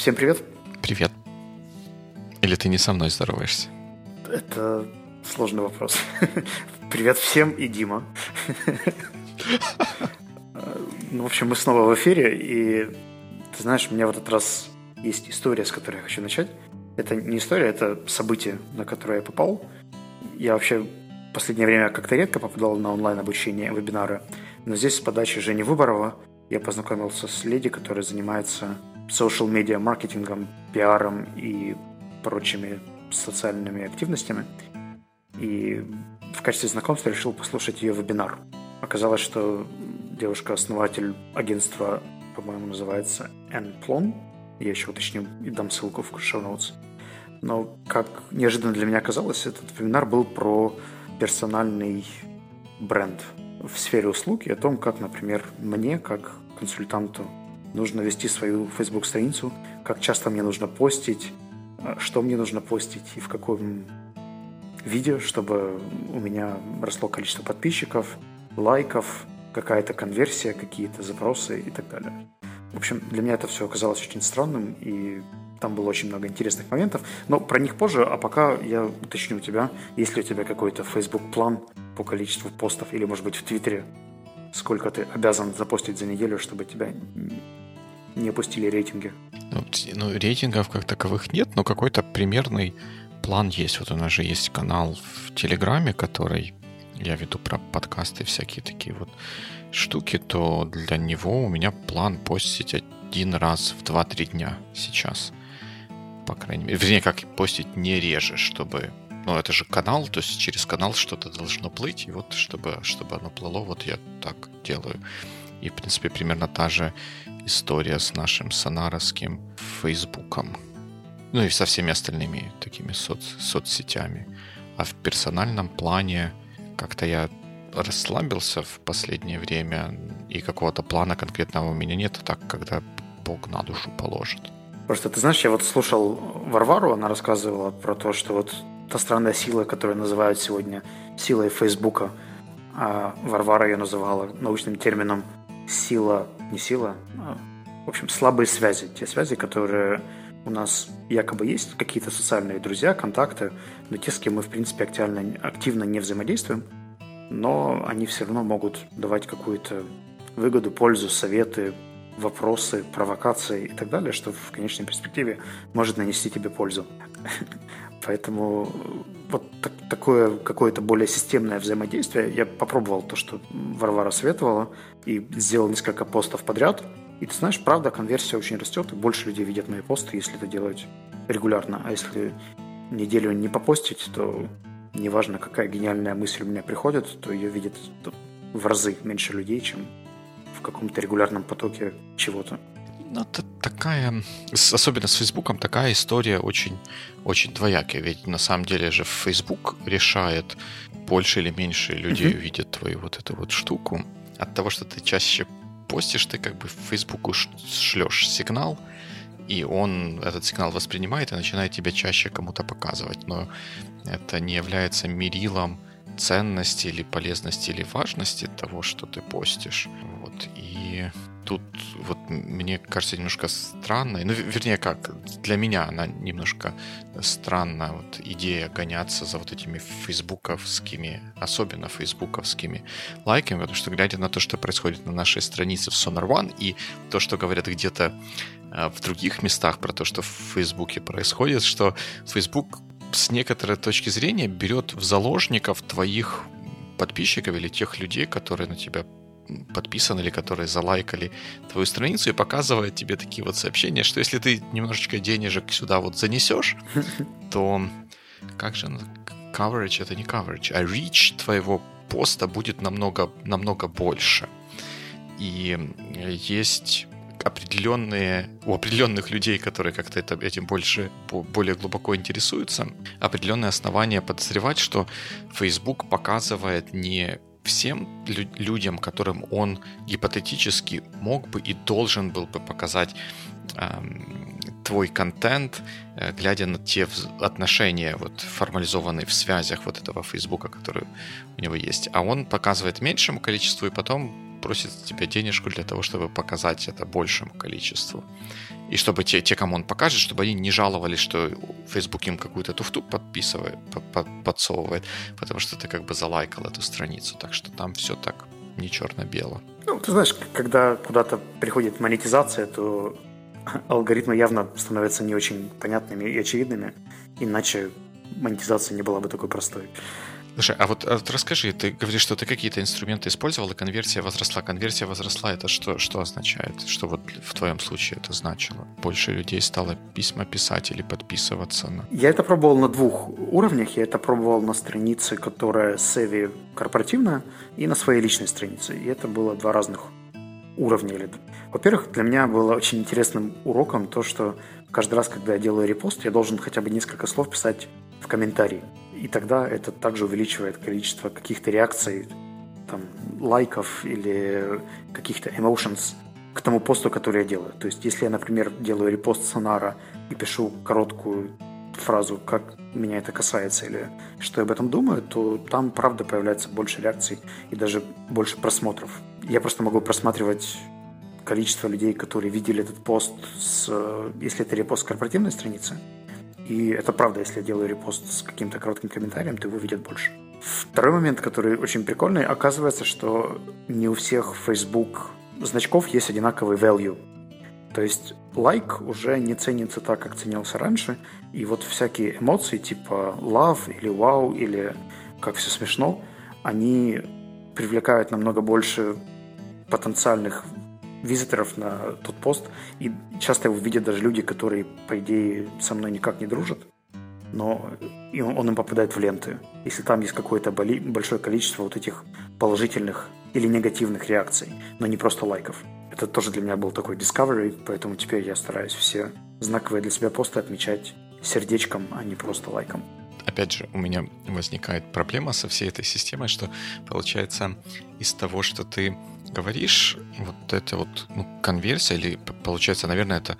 Всем привет. Привет. Или ты не со мной здороваешься? Это сложный вопрос. Привет всем и Дима. Ну, в общем, мы снова в эфире, и ты знаешь, у меня в этот раз есть история, с которой я хочу начать. Это не история, это событие, на которое я попал. Я вообще в последнее время как-то редко попадал на онлайн-обучение, вебинары, но здесь с подачи Жени Выборова я познакомился с леди, которая занимается social-media-маркетингом, пиаром и прочими социальными активностями. И в качестве знакомства решил послушать ее вебинар. Оказалось, что девушка-основатель агентства, по-моему, называется Nplon. Я еще уточню и дам ссылку в show notes. Но, как неожиданно для меня оказалось, этот вебинар был про персональный бренд в сфере услуг и о том, как, например, мне, как консультанту, нужно вести свою Facebook-страницу, как часто мне нужно постить, что мне нужно постить и в каком виде, чтобы у меня росло количество подписчиков, лайков, какая-то конверсия, какие-то запросы и так далее. В общем, для меня это все оказалось очень странным, и там было очень много интересных моментов, но про них позже, а пока я уточню у тебя, есть ли у тебя какой-то Facebook-план по количеству постов, или, может быть, в Твиттере, сколько ты обязан запостить за неделю, чтобы тебя не опустили рейтинги? Ну, рейтингов как таковых нет, но какой-то примерный план есть. Вот у нас же есть канал в Телеграме, который я веду про подкасты, всякие такие вот штуки, то для него у меня план постить один раз в 2-3 дня сейчас. По крайней мере, вернее, как постить не реже, чтобы... Ну, это же канал, то есть через канал что-то должно плыть, и вот чтобы оно плыло, вот я так делаю. И, в принципе, примерно та же история с нашим сонаровским Фейсбуком. Ну, и со всеми остальными такими соцсетями. А в персональном плане как-то я расслабился в последнее время, и какого-то плана конкретного у меня нет, а так, когда Бог на душу положит. Просто, ты знаешь, я вот слушал Варвару, она рассказывала про то, что вот та странная сила, которую называют сегодня силой Фейсбука, а Варвара ее называла научным термином слабые связи. Те связи, которые у нас якобы есть, какие-то социальные друзья, контакты, но те, с кем мы, в принципе, активно не взаимодействуем, но они все равно могут давать какую-то выгоду, пользу, советы, вопросы, провокации и так далее, что в конечной перспективе может нанести тебе пользу. Поэтому вот такое какое-то более системное взаимодействие. Я попробовал то, что Варвара советовала, и сделал несколько постов подряд. И ты знаешь, правда, конверсия очень растет, и больше людей видят мои посты, если это делать регулярно. А если неделю не попостить, то неважно, какая гениальная мысль у меня приходит, то ее видят в разы меньше людей, чем в каком-то регулярном потоке чего-то. Ну, это такая, особенно с Фейсбуком, такая история очень, очень двоякая. Ведь на самом деле же Фейсбук решает, больше или меньше людей увидят твою вот эту вот штуку. От того, что ты чаще постишь, ты как бы Фейсбуку шлешь сигнал, и он этот сигнал воспринимает и начинает тебя чаще кому-то показывать. Но это не является мерилом ценности или полезности или важности того, что ты постишь. Вот. И тут вот мне кажется немножко странной, ну вернее как, для меня она немножко странная вот идея гоняться за вот этими фейсбуковскими, особенно фейсбуковскими лайками, потому что глядя на то, что происходит на нашей странице в Sonar One и то, что говорят где-то в других местах про то, что в Фейсбуке происходит, что Фейсбук с некоторой точки зрения берет в заложников твоих подписчиков или тех людей, которые на тебя подписаны или которые залайкали твою страницу, и показывает тебе такие вот сообщения, что если ты немножечко денежек сюда вот занесешь, то как же coverage, это не coverage, а reach твоего поста будет намного, намного больше. И есть у определенных людей, которые как-то этим более глубоко интересуются, определенные основания подозревать, что Facebook показывает не всем людям, которым он гипотетически мог бы и должен был бы показать твой контент, глядя на те отношения, вот, формализованные в связях вот этого Фейсбука, который у него есть. А он показывает меньшему количеству, и потом просит тебя денежку для того, чтобы показать это большему количеству. И чтобы те, кому он покажет, чтобы они не жаловались, что Facebook им какую-то туфту подсовывает, потому что ты как бы залайкал эту страницу. Так что там все так не черно-бело. Ну, ты знаешь, когда куда-то приходит монетизация, то алгоритмы явно становятся не очень понятными и очевидными. Иначе монетизация не была бы такой простой. Слушай, а вот расскажи, ты говоришь, что ты какие-то инструменты использовал, и конверсия возросла. Конверсия возросла, это что означает? Что вот в твоем случае это значило? Больше людей стало письма писать или подписываться на... Я это пробовал на двух уровнях. Я это пробовал на странице, которая Севи корпоративная, и на своей личной странице. И это было два разных уровня. Во-первых, для меня было очень интересным уроком то, что каждый раз, когда я делаю репост, я должен хотя бы несколько слов писать в комментарии. И тогда это также увеличивает количество каких-то реакций, там, лайков или каких-то emotions к тому посту, который я делаю. То есть, если я, например, делаю репост Сонара и пишу короткую фразу, как меня это касается или что я об этом думаю, то там, правда, появляется больше реакций и даже больше просмотров. Я просто могу просматривать количество людей, которые видели этот пост, если это репост корпоративной страницы. И это правда, если я делаю репост с каким-то коротким комментарием, то его видят больше. Второй момент, который очень прикольный, оказывается, что не у всех Facebook значков есть одинаковый value. То есть лайк уже не ценится так, как ценился раньше, и вот всякие эмоции типа love или wow или как все смешно, они привлекают намного больше потенциальных визиторов на тот пост, и часто его видят даже люди, которые, по идее, со мной никак не дружат, но он им попадает в ленты, если там есть какое-то большое количество вот этих положительных или негативных реакций, но не просто лайков. Это тоже для меня был такой discovery, поэтому теперь я стараюсь все знаковые для себя посты отмечать сердечком, а не просто лайком. Опять же, у меня возникает проблема со всей этой системой, что получается из того, что ты говоришь, вот это вот конверсия, или получается, наверное, это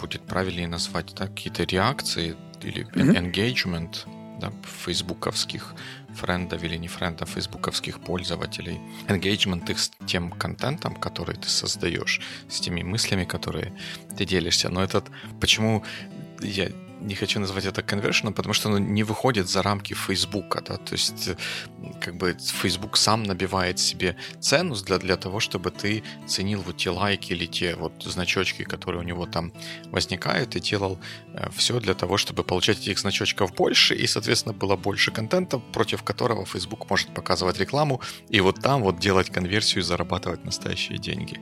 будет правильнее назвать, да, какие-то реакции или engagement, да, фейсбуковских френдов или не френдов, фейсбуковских пользователей. Engagement их с тем контентом, который ты создаешь, с теми мыслями, которые ты делишься. Но этот, почему я не хочу назвать это конвершеном, потому что оно не выходит за рамки Фейсбука, да, то есть как бы Фейсбук сам набивает себе цену для того, чтобы ты ценил вот те лайки или те вот значочки, которые у него там возникают, и делал все для того, чтобы получать этих значочков больше, и, соответственно, было больше контента, против которого Фейсбук может показывать рекламу, и вот там вот делать конверсию и зарабатывать настоящие деньги.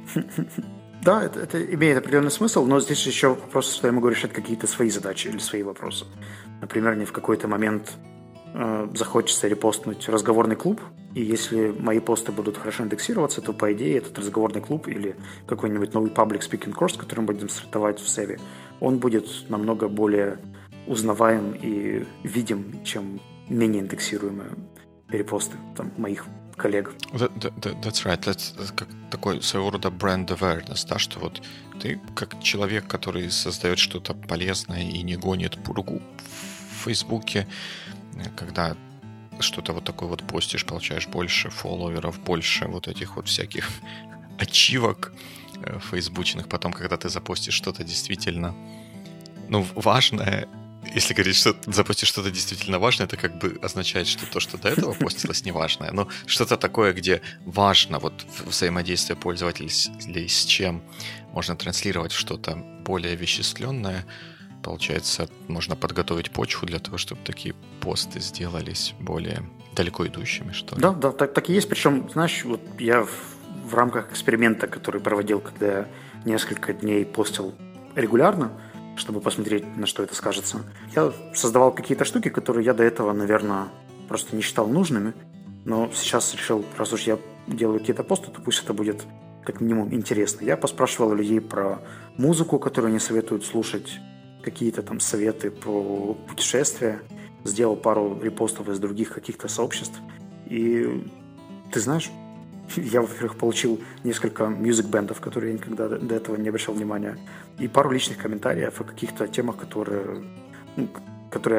Да, это имеет определенный смысл, но здесь еще вопрос, что я могу решать какие-то свои задачи или свои вопросы. Например, мне в какой-то момент захочется репостнуть разговорный клуб, и если мои посты будут хорошо индексироваться, то, по идее, этот разговорный клуб или какой-нибудь новый public speaking course, который мы будем стартовать в Севе, он будет намного более узнаваем и видим, чем менее индексируемые репосты там, моих коллег. That's right. That's как такой своего рода бренд awareness, да, что вот ты как человек, который создает что-то полезное и не гонит пургу в Фейсбуке, когда что-то вот такое вот постишь, получаешь больше фолловеров, больше вот этих вот всяких ачивок фейсбучных. Потом, когда ты запостишь что-то действительно важное, если говорить, что запустишь что-то действительно важное, это как бы означает, что то, что до этого постилось, не важное. Но что-то такое, где важно вот взаимодействие пользователей с чем можно транслировать в что-то более овеществленное, получается, можно подготовить почву для того, чтобы такие посты сделались более далеко идущими, что ли. Да, так и есть. Причем, знаешь, вот я в рамках эксперимента, который проводил, когда я несколько дней постил регулярно, чтобы посмотреть, на что это скажется. Я создавал какие-то штуки, которые я до этого, наверное, просто не считал нужными, но сейчас решил, раз уж я делаю какие-то посты, то пусть это будет как минимум интересно. Я поспрашивал людей про музыку, которую они советуют слушать, какие-то там советы про путешествия, сделал пару репостов из других каких-то сообществ. И ты знаешь, я, во-первых, получил несколько мьюзик-бендов, которые я никогда до этого не обращал внимания, и пару личных комментариев о каких-то темах, которые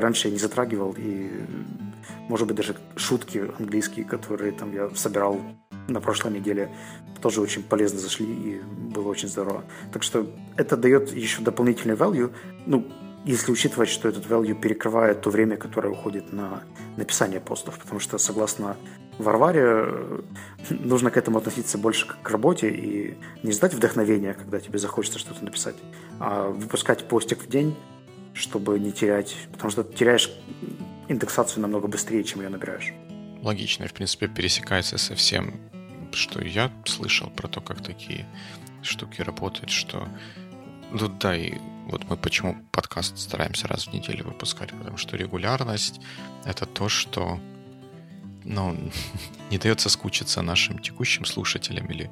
раньше я не затрагивал, и, может быть, даже шутки английские, которые там я собирал на прошлой неделе тоже очень полезно зашли и было очень здорово. Так что это дает еще дополнительный value, если учитывать, что этот value перекрывает то время, которое уходит на написание постов, потому что, согласно Варваре, нужно к этому относиться больше как к работе и не ждать вдохновения, когда тебе захочется что-то написать, а выпускать постик в день, чтобы не терять, потому что ты теряешь индексацию намного быстрее, чем ее набираешь. Логично, и в принципе пересекается со всем, что я слышал про то, как такие штуки работают, что... Ну да, и вот мы почему подкаст стараемся раз в неделю выпускать, потому что регулярность — это то, что не дает соскучиться нашим текущим слушателям или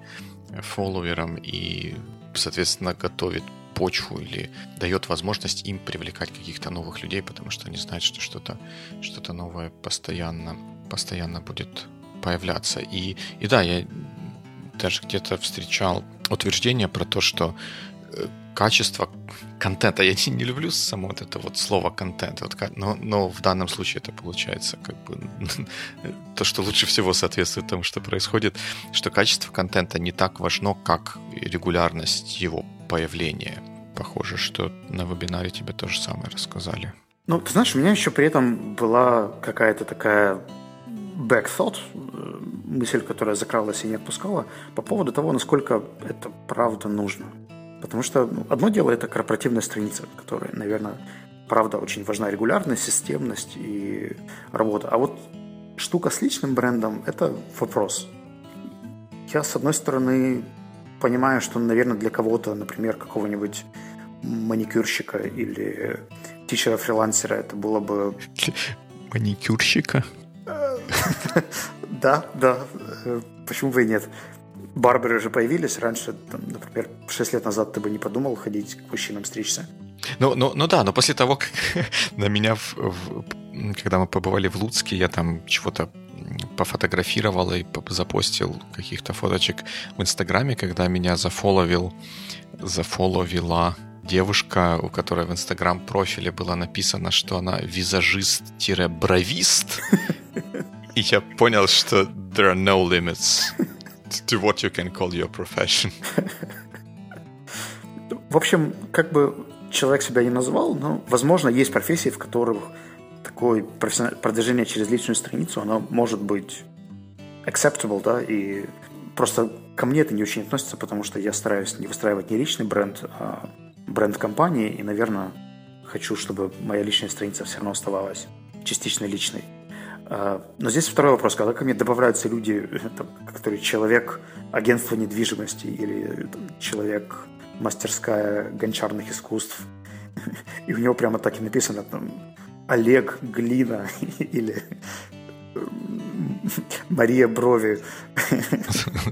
фолловерам и, соответственно, готовит почву или дает возможность им привлекать каких-то новых людей, потому что они знают, что что-то новое постоянно будет появляться. И да, я даже где-то встречал утверждение про то, что качество контента. Я не люблю само вот это вот слово контент, но в данном случае это получается как бы то, что лучше всего соответствует тому, что происходит, что качество контента не так важно, как регулярность его появления. Похоже, что на вебинаре тебе то же самое рассказали. Ты знаешь, у меня еще при этом была какая-то такая back thought, мысль, которая закралась и не отпускала, по поводу того, насколько это правда нужно. Потому что одно дело – это корпоративная страница, которая, наверное, правда очень важна регулярность, системность и работа. А вот штука с личным брендом – это вопрос. Я, с одной стороны, понимаю, что, наверное, для кого-то, например, какого-нибудь маникюрщика или тичера-фрилансера это было бы… Маникюрщика? Да. Почему бы и нет? Барберы же появились раньше, например, 6 лет назад ты бы не подумал ходить к мужчинам стричься. Но после того, как на меня, когда мы побывали в Луцке, я там чего-то пофотографировал и запостил каких-то фоточек в Инстаграме, когда меня зафоловила девушка, у которой в Инстаграм-профиле было написано, что она визажист-бровист, и я понял, что there are no limits to what you can call your profession. В общем, как бы человек себя не назвал, но, возможно, есть профессии, в которых такое продвижение через личную страницу, оно может быть acceptable, да, и просто ко мне это не очень относится, потому что я стараюсь не выстраивать не личный бренд, а бренд компании, и, наверное, хочу, чтобы моя личная страница все равно оставалась частично личной. Но здесь второй вопрос. Когда ко мне добавляются люди, которые человек агентства недвижимости или человек мастерская гончарных искусств, и у него прямо так и написано там Олег Глина или Мария Брови.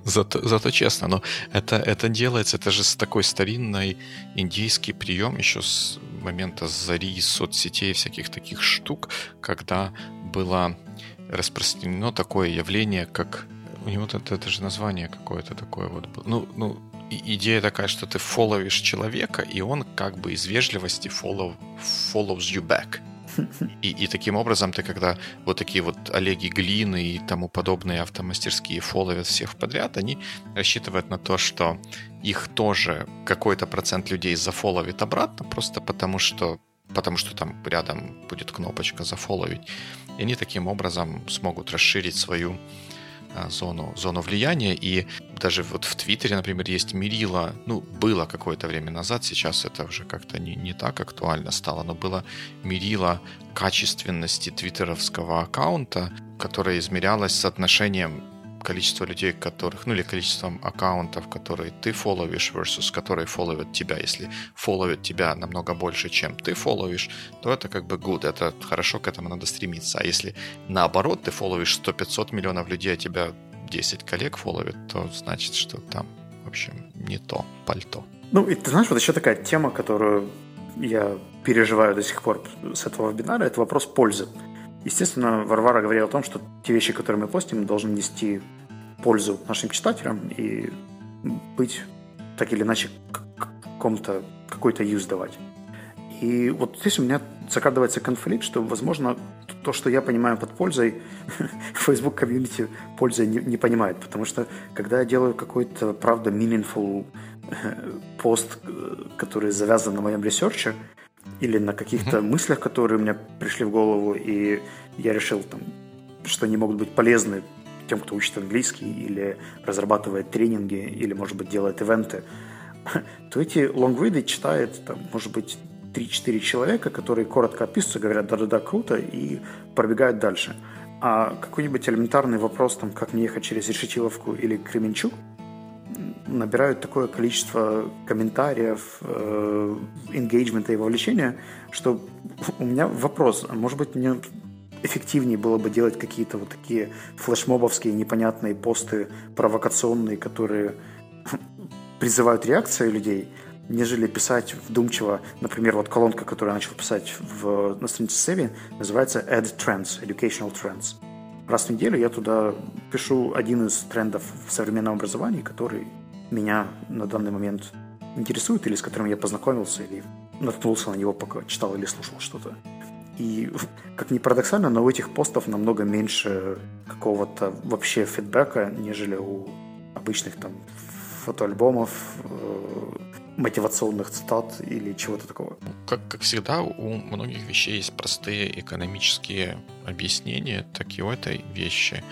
Зато честно, но это делается, это же с такой старинной индийский прием еще с момента зари соцсетей, всяких таких штук, когда было распространено такое явление, как... У него это же название какое-то такое вот. Идея такая, что ты фолловишь человека, и он как бы из вежливости follows you back. И таким образом ты, когда вот такие вот Олеги Глины и тому подобные автомастерские фолловят всех подряд, они рассчитывают на то, что их тоже какой-то процент людей зафолловит обратно, просто потому что там рядом будет кнопочка «Зафолловить». И они таким образом смогут расширить свою зону влияния. И даже вот в Твиттере, например, есть мерило. Было какое-то время назад, сейчас это уже как-то не так актуально стало, но было мерило качественности твиттеровского аккаунта, которое измерялось соотношением количества людей, которых, или количеством аккаунтов, которые ты фолловишь versus которые фолловят тебя. Если фолловят тебя намного больше, чем ты фолловишь, то это как бы good, это хорошо, к этому надо стремиться. А если наоборот ты фолловишь 100-500 миллионов людей, а тебя 10 коллег фолловят, то значит, что там, в общем, не то пальто. И ты знаешь, вот еще такая тема, которую я переживаю до сих пор с этого вебинара, это вопрос пользы. Естественно, Варвара говорила о том, что те вещи, которые мы постим, должны нести пользу нашим читателям и быть так или иначе какой-то юз давать. И вот здесь у меня закрадывается конфликт, что, возможно, то, что я понимаю под пользой, Facebook комьюнити пользы не понимает, потому что когда я делаю какой-то, правда, meaningful пост, который завязан на моем ресерче или на каких-то мыслях, которые у меня пришли в голову, и я решил, там, что они могут быть полезны тем, кто учит английский или разрабатывает тренинги или, может быть, делает ивенты, то эти лонгриды читает, там, может быть, 3-4 человека, которые коротко описываются, говорят «да-да-да, круто» и пробегают дальше. А какой-нибудь элементарный вопрос, там, как мне ехать через Решетиловку или Кременчуг, набирают такое количество комментариев, энгейджмента и вовлечения, что у меня вопрос, может быть, мне эффективнее было бы делать какие-то вот такие флешмобовские непонятные посты, провокационные, которые призывают реакцию людей, нежели писать вдумчиво. Например, вот колонка, которую я начал писать на странице Севи, называется Ed Trends, Educational Trends. Раз в неделю я туда пишу один из трендов в современном образовании, который меня на данный момент интересует, или с которым я познакомился, или наткнулся на него, пока читал или слушал что-то. И, как ни парадоксально, но у этих постов намного меньше какого-то вообще фидбэка, нежели у обычных там фотоальбомов, мотивационных цитат или чего-то такого. Как всегда, у многих вещей есть простые экономические объяснения, так и у этой вещи.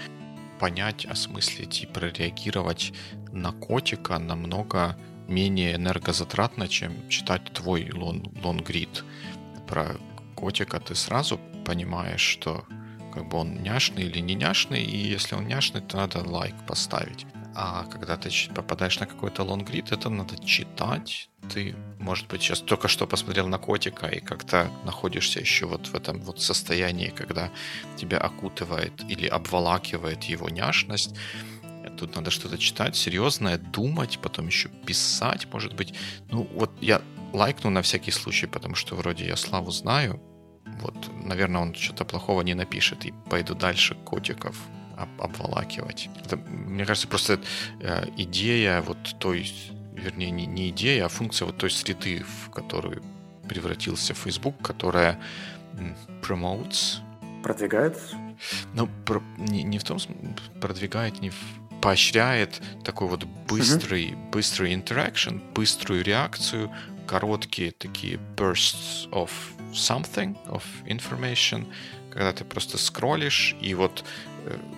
Понять, осмыслить и прореагировать на котика намного менее энергозатратно, чем читать твой лонгрид. Про котика ты сразу понимаешь, что как бы он няшный или не няшный, и если он няшный, то надо лайк поставить. А когда ты попадаешь на какой-то лонгрид, это надо читать. Ты, может быть, сейчас только что посмотрел на котика и как-то находишься еще вот в этом вот состоянии, когда тебя окутывает или обволакивает его няшность. Тут надо что-то читать серьезное, думать, потом еще писать, может быть. Ну, вот я лайкну на всякий случай, потому что вроде я Славу знаю. Вот, наверное, он что-то плохого не напишет, и пойду дальше котиков обволакивать. Это, мне кажется, просто идея вот той, вернее, не идея, а функция вот той среды, в которую превратился Facebook, которая promotes. Продвигает? Ну, не в том смысле, продвигает, поощряет такой вот быстрый interaction, быструю реакцию, короткие такие bursts of something, of information, когда ты просто скроллишь, и вот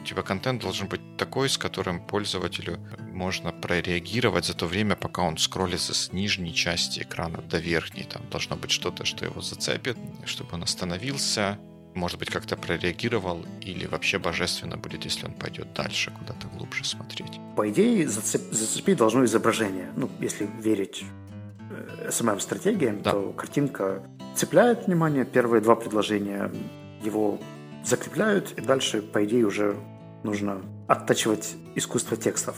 у тебя контент должен быть такой, с которым пользователю можно прореагировать за то время, пока он скроллится с нижней части экрана до верхней. Там должно быть что-то, что его зацепит, чтобы он остановился, может быть, как-то прореагировал, или вообще божественно будет, если он пойдет дальше, куда-то глубже смотреть. По идее, зацепить должно изображение. Ну, если верить SMM-стратегиям, да, то картинка цепляет внимание, первые два предложения его закрепляют, и дальше, по идее, уже нужно оттачивать искусство текстов.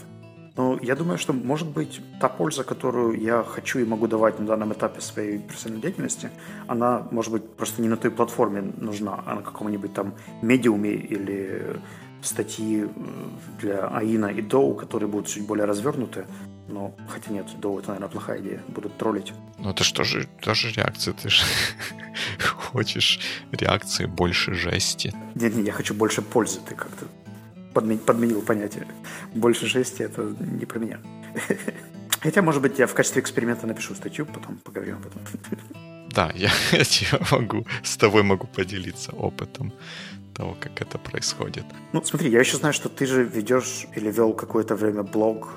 Но я думаю, что, может быть, та польза, которую я хочу и могу давать на данном этапе своей профессиональной деятельности, она, может быть, просто не на той платформе нужна, а на каком-нибудь там медиуме или статьи для Аина и Доу, которые будут чуть более развернуты. Но, хотя нет, Доу — это, наверное, плохая идея. Будут троллить. Ну, это что же тоже реакция? Ты же хочешь реакции больше жести. Не-не, я хочу больше пользы. Ты как-то подменил понятие. Больше жести — это не про меня. Хотя, может быть, я в качестве эксперимента напишу статью, потом поговорим об этом. Да, я с тобой могу поделиться опытом того, как это происходит. Ну, смотри, я еще знаю, что ты же ведешь или вел какое-то время блог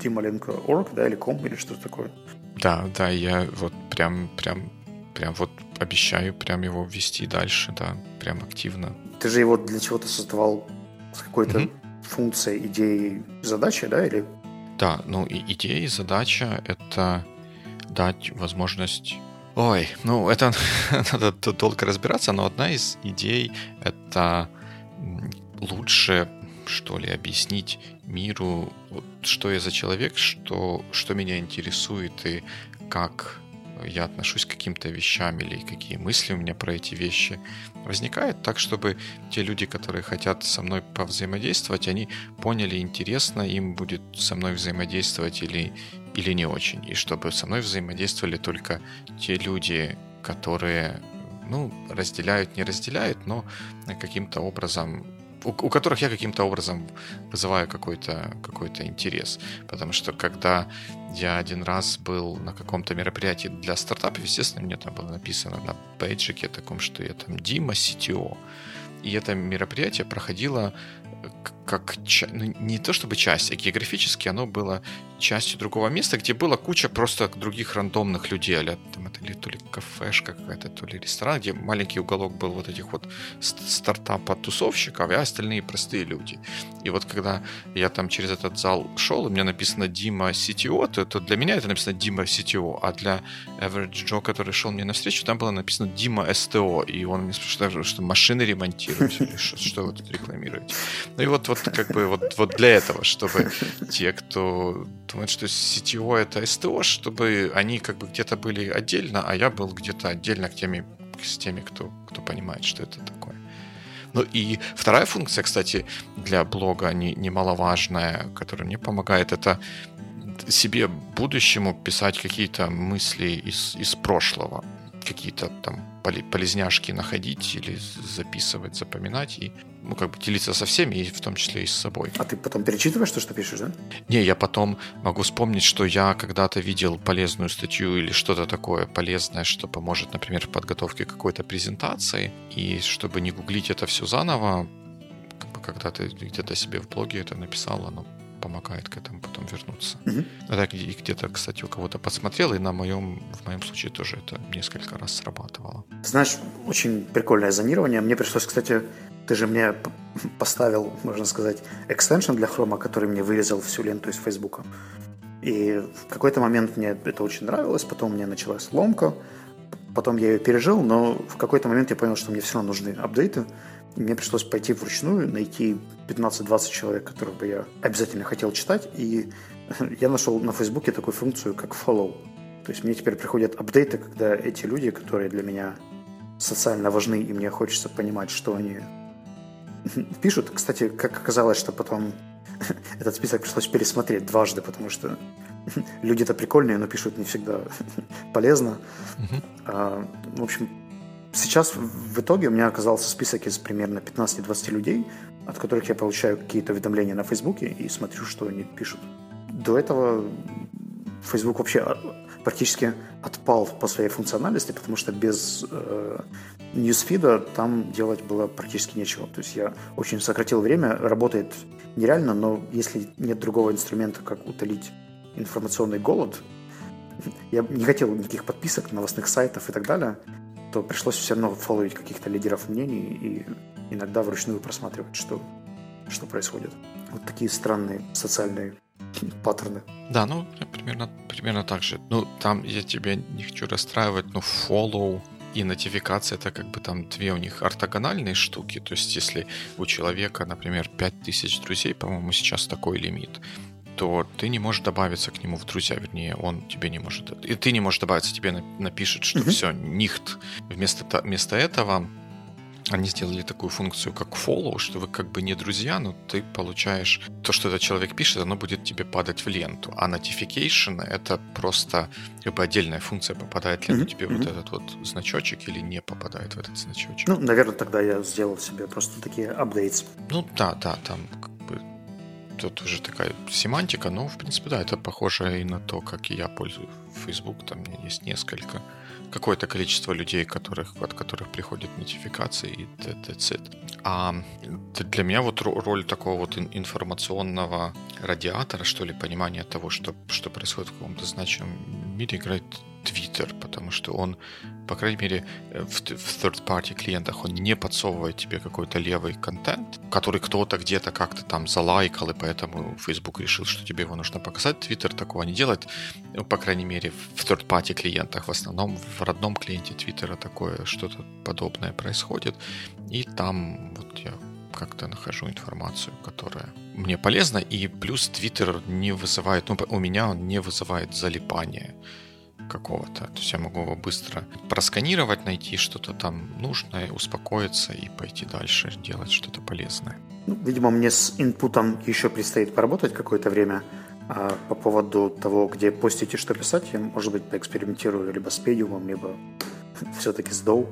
dmalenko.org, да, или com, или что-то такое. Да, я вот прям вот обещаю прям его вести дальше, да, прям активно. Ты же его для чего-то создавал с какой-то функцией, идеей, задачей, да, или? Да, ну, идея и задача — это дать возможность... Ой, ну, это надо долго разбираться, но одна из идей — это лучше, что ли, объяснить миру, вот, что я за человек, что меня интересует и как я отношусь к каким-то вещам или какие мысли у меня про эти вещи возникают, так, чтобы те люди, которые хотят со мной повзаимодействовать, они поняли, интересно им будет со мной взаимодействовать или не очень, и чтобы со мной взаимодействовали только те люди, которые ну, разделяют, не разделяют, но каким-то образом, у которых я каким-то образом вызываю какой-то интерес. Потому что когда я один раз был на каком-то мероприятии для стартапов, естественно, мне там было написано на пейджике таком, что я там Дима, CTO. И это мероприятие проходило как не то чтобы часть, а географически оно было частью другого места, где была куча просто других рандомных людей. А там это то ли кафешка какая-то, то ли ресторан, где маленький уголок был вот этих вот стартапа-тусовщиков, а остальные простые люди. И вот когда я там через этот зал шел, и мне написано Дима CTO, то для меня это написано Дима CTO, а для Average Joe, который шел мне навстречу, там было написано Дима СТО. И он мне спрашивает, что машины ремонтируют или что вы тут рекламируете. Ну и вот как бы вот для этого, чтобы те, кто думает, что CTO это СТО, чтобы они как бы где-то были отдельно, а я был где-то отдельно с теми, кто понимает, что это такое. Ну и вторая функция, кстати, для блога немаловажная, которая мне помогает, это себе будущему писать какие-то мысли из прошлого, какие-то там полезняшки находить или записывать, запоминать и, ну, как бы делиться со всеми, и в том числе и с собой. А ты потом перечитываешь то, что пишешь, да? Не, я потом могу вспомнить, что я когда-то видел полезную статью или что-то такое полезное, что поможет, например, в подготовке какой-то презентации, и чтобы не гуглить это все заново, как бы когда ты где-то себе в блоге это написал, оно помогает к этому потом вернуться. Угу. Я где-то, кстати, у кого-то подсмотрел, и в моем случае тоже это несколько раз срабатывало. Знаешь, очень прикольное зонирование. Мне пришлось, кстати, ты же мне поставил, можно сказать, экстеншн для хрома, который мне вырезал всю ленту из Фейсбука. И в какой-то момент мне это очень нравилось, потом мне началась ломка, потом я ее пережил, но в какой-то момент я понял, что мне все равно нужны апдейты. Мне пришлось пойти вручную, найти 15-20 человек, которых бы я обязательно хотел читать, и я нашел на Фейсбуке такую функцию, как follow. То есть мне теперь приходят апдейты, когда эти люди, которые для меня социально важны, и мне хочется понимать, что они пишут. Кстати, как оказалось, что потом этот список пришлось пересмотреть дважды, потому что люди-то прикольные, но пишут не всегда полезно. В общем, сейчас в итоге у меня оказался список из примерно 15-20 людей, от которых я получаю какие-то уведомления на Фейсбуке и смотрю, что они пишут. До этого Фейсбук вообще практически отпал по своей функциональности, потому что без ньюсфида там делать было практически нечего. То есть я очень сократил время, работает нереально, но если нет другого инструмента, как утолить информационный голод, я не хотел никаких подписок, новостных сайтов и так далее, то пришлось все равно фолловить каких-то лидеров мнений и иногда вручную просматривать, что происходит. Вот такие странные социальные паттерны. Да, ну, примерно так же. Ну, там я тебя не хочу расстраивать, но follow и notification — это как бы там две у них ортогональные штуки. То есть если у человека, например, 5000 друзей, по-моему, сейчас такой лимит, то ты не можешь добавиться к нему в друзья, вернее, он тебе не может... И ты не можешь добавиться, тебе напишет, что все, нихт. Вместо этого они сделали такую функцию, как follow, что вы как бы не друзья, но ты получаешь то, что этот человек пишет, оно будет тебе падать в ленту. А notification — это просто как бы отдельная функция, попадает в ленту тебе вот этот вот значочек или не попадает в этот значочек. Ну, наверное, тогда я сделал себе просто такие апдейтс. Ну, да, там... Тут уже такая семантика, но, в принципе, да, это похоже и на то, как я пользуюсь Facebook. Там у меня есть несколько, какое-то количество людей, от которых приходят нотификации и т.д. А для меня вот роль такого вот информационного радиатора, что ли, понимания того, что происходит в каком-то значимом мире, играет Twitter, потому что он, по крайней мере, в third-party клиентах он не подсовывает тебе какой-то левый контент, который кто-то где-то как-то там залайкал, и поэтому Facebook решил, что тебе его нужно показать. Twitter такого не делает, по крайней мере, в third-party клиентах. В основном в родном клиенте Twitter такое что-то подобное происходит, и там вот я как-то нахожу информацию, которая мне полезна, и плюс Twitter не вызывает, ну, у меня он не вызывает залипания какого-то. То есть я могу его быстро просканировать, найти что-то там нужное, успокоиться и пойти дальше делать что-то полезное. Ну, видимо, мне с инпутом еще предстоит поработать какое-то время. А по поводу того, где постить и что писать, я, может быть, поэкспериментирую либо с педиумом, либо все-таки сдал.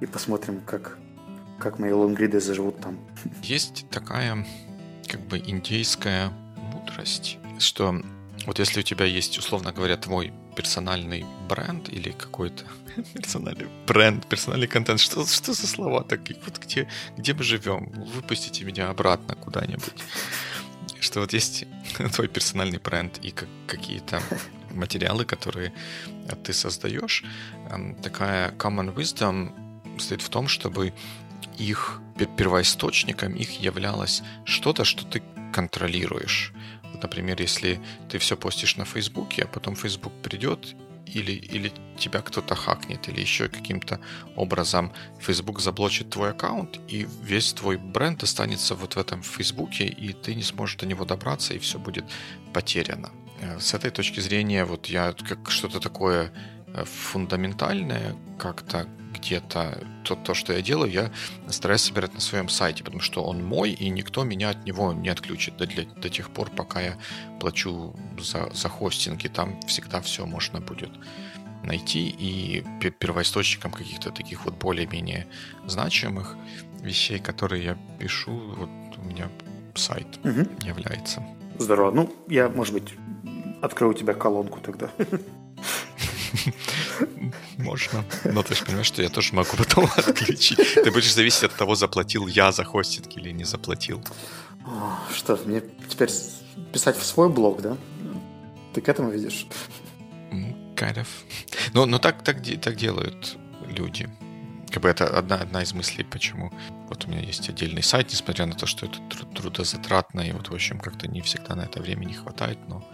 И посмотрим, как мои лонгриды заживут там. Есть такая как бы индейская мудрость, что вот если у тебя есть, условно говоря, твой персональный бренд или какой-то персональный бренд, персональный контент, что за слова такие? Вот где мы живем? Выпустите меня обратно куда-нибудь. Что вот есть твой персональный бренд и какие-то материалы, которые ты создаешь. Такая common wisdom стоит в том, чтобы их первоисточником их являлось что-то, что ты контролируешь. Вот, например, если ты все постишь на Фейсбуке, а потом Фейсбук придет или тебя кто-то хакнет, или еще каким-то образом Facebook заблочит твой аккаунт, и весь твой бренд останется вот в этом Фейсбуке, и ты не сможешь до него добраться, и все будет потеряно. С этой точки зрения вот я как что-то такое фундаментальное как-то где-то то, что я делаю, я стараюсь собирать на своем сайте, потому что он мой, и никто меня от него не отключит до тех пор, пока я плачу за хостинг, и там всегда все можно будет найти. И первоисточником каких-то таких вот более-менее значимых вещей, которые я пишу, вот у меня сайт является. Здорово. Ну, я, может быть, открою у тебя колонку тогда. Можно. Но ты же понимаешь, что я тоже могу потом отключить. Ты будешь зависеть от того, заплатил я за хостинг или не заплатил. Что, мне теперь писать в свой блог, да? Ты к этому ведешь? Kind of. Но так делают люди. Как бы это одна из мыслей, почему. Вот у меня есть отдельный сайт, несмотря на то, что это трудозатратно, и вот, в общем, как-то не всегда на это времени хватает, но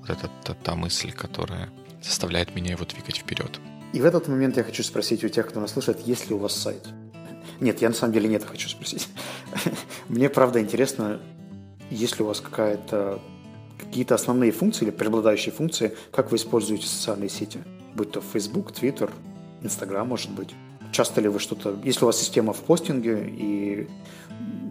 вот это та мысль, которая заставляет меня его двигать вперед. И в этот момент я хочу спросить у тех, кто нас слушает, есть ли у вас сайт? Нет, я на самом деле не это хочу спросить. Мне, правда, интересно, есть ли у вас какие-то основные функции или преобладающие функции, как вы используете социальные сети? Будь то Facebook, Twitter, Instagram, может быть. Часто ли вы что-то... Если у вас система в постинге, и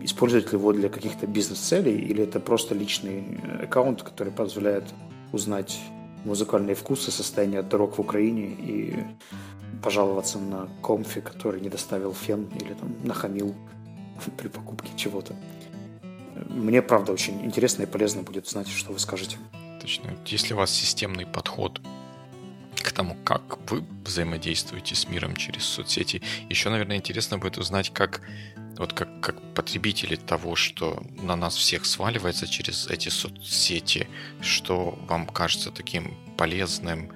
используете ли его для каких-то бизнес-целей, или это просто личный аккаунт, который позволяет узнать музыкальные вкусы, состояние дорог в Украине и пожаловаться на комфи, который не доставил фен или там нахамил при покупке чего-то. Мне, правда, очень интересно и полезно будет знать, что вы скажете. Точно. Если у вас системный подход к тому, как вы взаимодействуете с миром через соцсети, еще, наверное, интересно будет узнать, как потребители того, что на нас всех сваливается через эти соцсети, что вам кажется таким полезным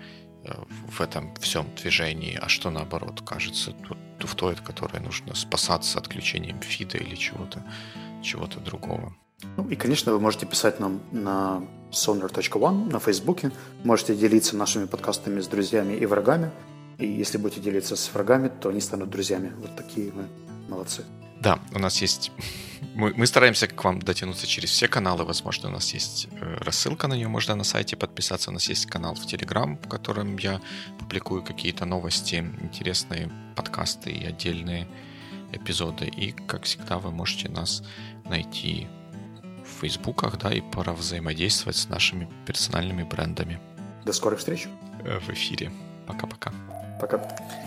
в этом всем движении, а что, наоборот, кажется в той, от которой нужно спасаться отключением фида или чего-то другого. Ну и, конечно, вы можете писать нам на sonar.one на Фейсбуке, можете делиться нашими подкастами с друзьями и врагами, и если будете делиться с врагами, то они станут друзьями. Вот такие вы молодцы. Да, у нас есть... Мы стараемся к вам дотянуться через все каналы. Возможно, у нас есть рассылка на нее, можно на сайте подписаться. У нас есть канал в Telegram, в котором я публикую какие-то новости, интересные подкасты и отдельные эпизоды. И, как всегда, вы можете нас найти в Фейсбуках, да, и пора взаимодействовать с нашими персональными брендами. До скорых встреч! В эфире. Пока-пока. Пока.